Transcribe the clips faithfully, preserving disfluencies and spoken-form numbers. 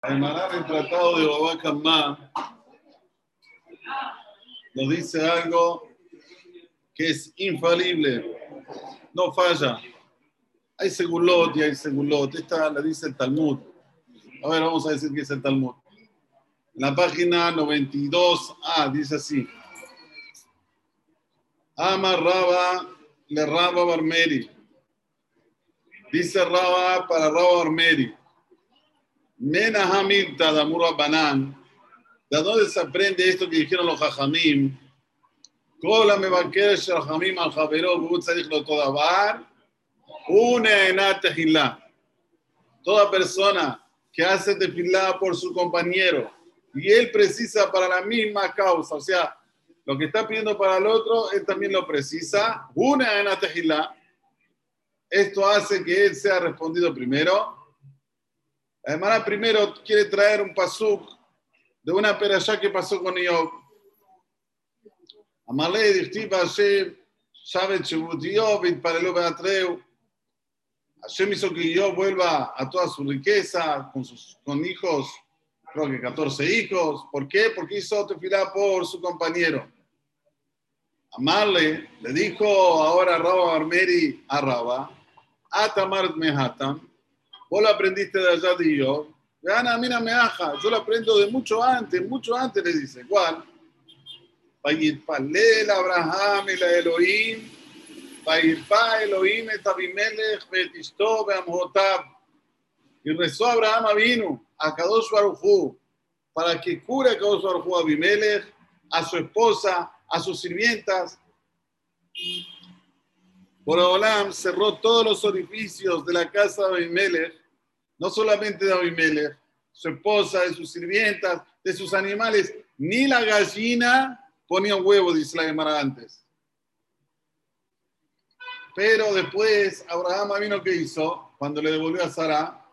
Gemara en el tratado de Bava Kamma nos dice algo que es infalible, no falla. Hay segulot y hay segulot. Esta la dice el Talmud. A ver, vamos a decir qué es el Talmud. En la página noventa y dos A dice así: Ama Rabba le Rabba bar Mari. Dice Rabba para Rabba bar Mari. Menahamilta damura banán. ¿De dónde se aprende esto que dijeron los jajamim? Kola me vaquer shajamim al javeró butzarich lo todabar. Una enat tejilá. Toda persona que hace tefilá por su compañero y él precisa para la misma causa, o sea, lo que está pidiendo para el otro, él también lo precisa. Una enat tejilá. Esto hace que él sea respondido primero. La hermana primero quiere traer un pasuk de una perashá que pasó con Iob. Amalé dichtiva Hashem, sabe Shevut Iob y para el Atreu. Hashem hizo que Iob vuelva a toda su riqueza con sus con hijos, creo que catorce hijos. ¿Por qué? Porque hizo tefilá por su compañero. Amalé le dijo ahora a Rabba bar Mari a Rabba, atamart mehatam. Vos lo aprendiste de allá de Iob. Ana, mira, me aja. Yo lo aprendo de mucho antes, mucho antes, le dice. ¿Cuál? Payilpalé, el Abraham, el Elohim. Payilpá, Elohim, el Abimelech, Betistó, Beamjotab. Y rezó Abraham Abino, a Kaush Baruj Hu, para que cure a Kaush Baruj Hu a Abimelech, a su esposa, a sus sirvientas. Borodolam cerró todos los orificios de la casa de Abimelech, no solamente de Abimelech, su esposa, de sus sirvientas, de sus animales, ni la gallina ponía huevo, dice la Gemara antes. Pero después, Abraham Abino, ¿qué hizo? Cuando le devolvió a Sara,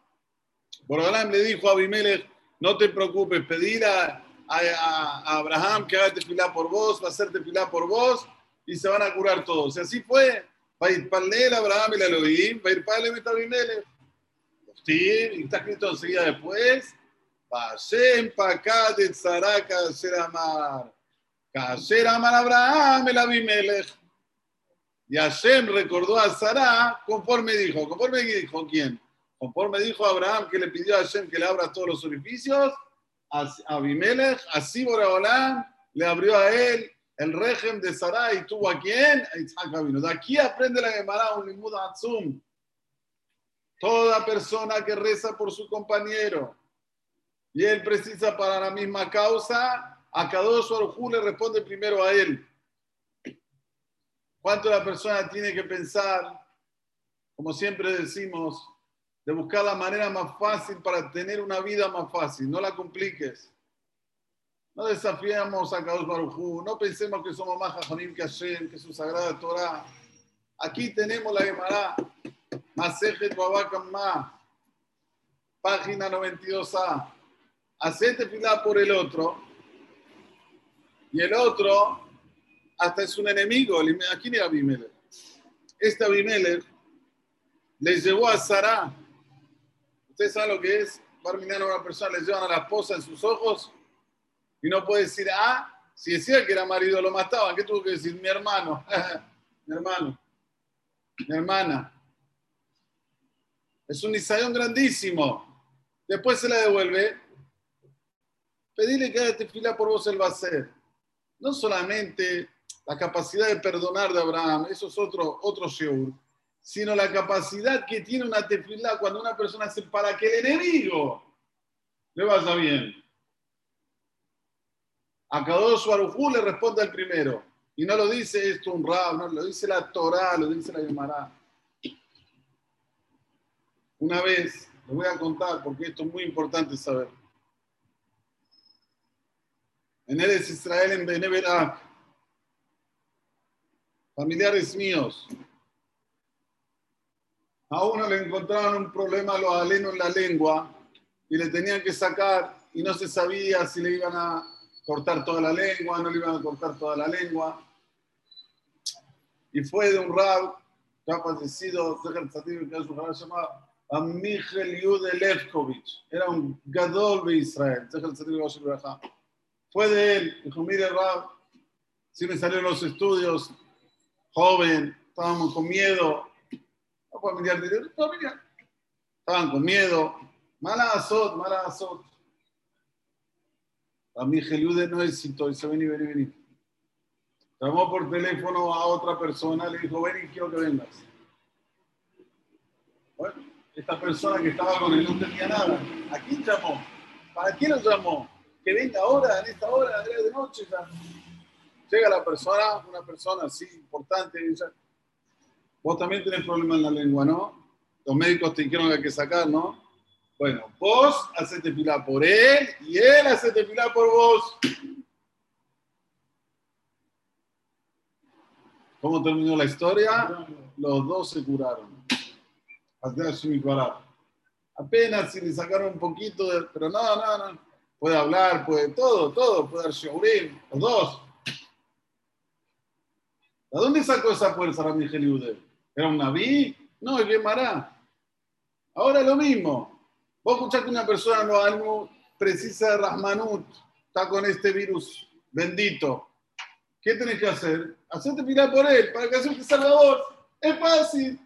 Borodolam le dijo a Abimelech, no te preocupes, pedir a, a, a Abraham que haga tefilá por vos, va a hacer tefilá por vos, y se van a curar todos. Y así fue. Va a ir para el Abraham y el Elohim, va a ir para el Metabimelech. Y está escrito enseguida después. Pasem pa'acá de Sara, Kaser Amar. Kaser Amar Abraham, el Abimelech. Y Hashem recordó a Sara conforme dijo. ¿Conforme dijo quién? Conforme dijo Abraham que le pidió a Hashem que le abra todos los orificios. A Abimelech, así Borabalán le abrió a él el régimen de Sara y tuvo a quién? A Itzhak Avino. De aquí aprende la Gemara un limud atzum. Toda persona que reza por su compañero y él precisa para la misma causa, a Kaush Baruj Hu le responde primero a él. ¿Cuánto la persona tiene que pensar, como siempre decimos, de buscar la manera más fácil para tener una vida más fácil? No la compliques. No desafiamos a Kaush Baruj Hu, no pensemos que somos más Jajanim que Hashem, que su sagrada Torah. Aquí tenemos la Gemara, Masejet Bava Kamma, página noventa y dos A. Hacé tefilá por el otro, y el otro hasta es un enemigo. ¿A quién era Abimelech? Este Abimelech le llevó a Sara. ¿Ustedes saben lo que es? Bar Minan a una persona, le llevan a la esposa en sus ojos. Y no puede decir, ah, si decía que era marido, lo mataban. ¿Qué tuvo que decir? Mi hermano, mi hermano, mi hermana. Es un nisayón grandísimo. Después se la devuelve. Pedile que haga tefilá por vos, él va a hacer. No solamente la capacidad de perdonar de Abraham, eso es otro, otro sheur, sino la capacidad que tiene una tefilá cuando una persona hace para que el enemigo le vaya bien. A Kaush Baruj Hu le responde al primero. Y no lo dice esto un rab, no, lo dice la Torah, lo dice la Gemara. Una vez, les voy a contar porque esto es muy importante saber. En Eres Israel, en Beneverá, familiares míos, a uno le encontraron un problema a los alenos en la lengua y le tenían que sacar y no se sabía si le iban a cortar toda la lengua, no le iban a cortar toda la lengua. Y fue de un rab, ya fallecido, Zekhersatir, que se llamaba a Michel Yude Levkovich, era un gadol de Israel, fue de él, dijo, mire Rab, si me salieron los estudios, joven, estábamos con miedo, no puedo mirar, no mirar, estaban con miedo, mala azot, mala azot. A Michel Yude no excitó, dice, vení, vení, vení. Llamó por teléfono a otra persona, le dijo, vení, quiero que vengas. Bueno, esta persona que estaba con él no tenía nada. ¿A quién llamó? ¿Para quién lo llamó? Que venga ahora, en esta hora, de noche ya. Llega la persona, una persona así importante, y dice, vos también tenés problemas en la lengua, ¿no? Los médicos te dijeron que hay que sacar, ¿no? Bueno, vos hacete pilar por él y él hacete pilar por vos. ¿Cómo terminó la historia? Los dos se curaron. Apenas si le sacaron un poquito, de, pero no, no, no. Puede hablar, puede todo, todo. Puede dar shiurim, los dos. ¿De dónde sacó esa fuerza Rabbi Michel Yude? ¿Era un naví? No, es Gemara. Ahora es lo mismo. Vos escuchás que una persona no algo precisa de Rahmanut, está con este virus bendito. ¿Qué tenés que hacer? Hacerte pirar por él, para que seas salvador. Es fácil.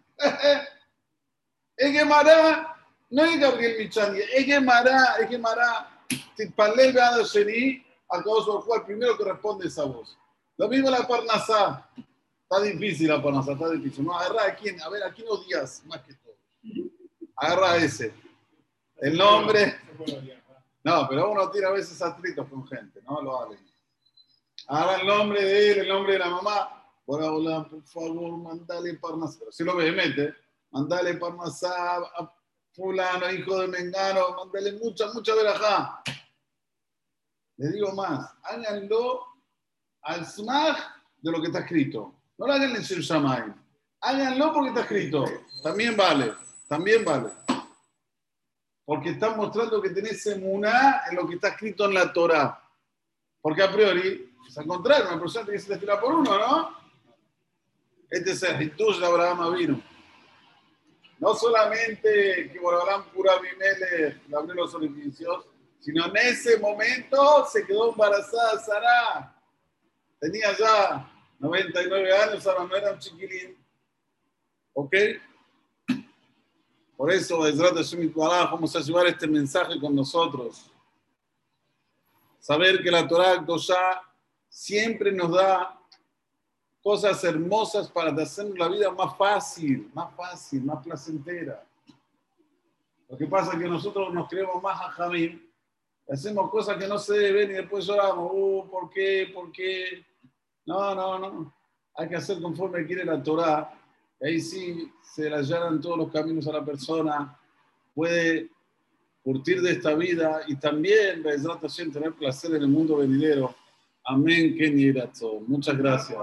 Es Gemara, no es Gabriel Michani, es Gemara, es Gemara. Titpalel Be'ad Sheni, al Kaush Baruj Hu, el primero que responde esa voz. Lo mismo la Parnassá. Está difícil la Parnassá, está difícil. No, agarrá a quién, a ver, a quién odias más que todo. Agarrá a ese. El nombre. No, pero uno tira a veces atritos con gente, no lo hablen. Ahora el nombre de él, el nombre de la mamá. Borabalán, por favor, mandale Parnassá. Pero si lo vehemente, mandale Parnassá a fulano, hijo de Mengano, mandale mucha, mucha verajá. Les digo más, háganlo al smaj de lo que está escrito. No lo hagan en Shamai. Háganlo porque está escrito. También vale, también vale. Porque están mostrando que tenés Semuná en lo que está escrito en la Torah. Porque a priori, es al contrario, una persona tiene que se desfilar por uno, ¿no? Este es el Hitush de Abraham Abino. No solamente que Borodolam pura Abimelech le abrió los orificios, sino en ese momento se quedó embarazada Sara. Tenía ya noventa y nueve años, Sara no era un chiquilín. ¿Ok? Por eso, vamos a llevar este mensaje con nosotros. Saber que la Torah Goyá siempre nos da cosas hermosas para hacer la vida más fácil, más fácil, más placentera. Lo que pasa es que nosotros nos creemos más a Javim, hacemos cosas que no se deben y después lloramos. Uh, ¿Por qué? ¿Por qué? No, no, no. Hay que hacer conforme quiere la Torah. Ahí sí se le allanan todos los caminos a la persona, puede curtir de esta vida y también tener placer en el mundo venidero. Amén, Ken Yiratzó. Muchas gracias.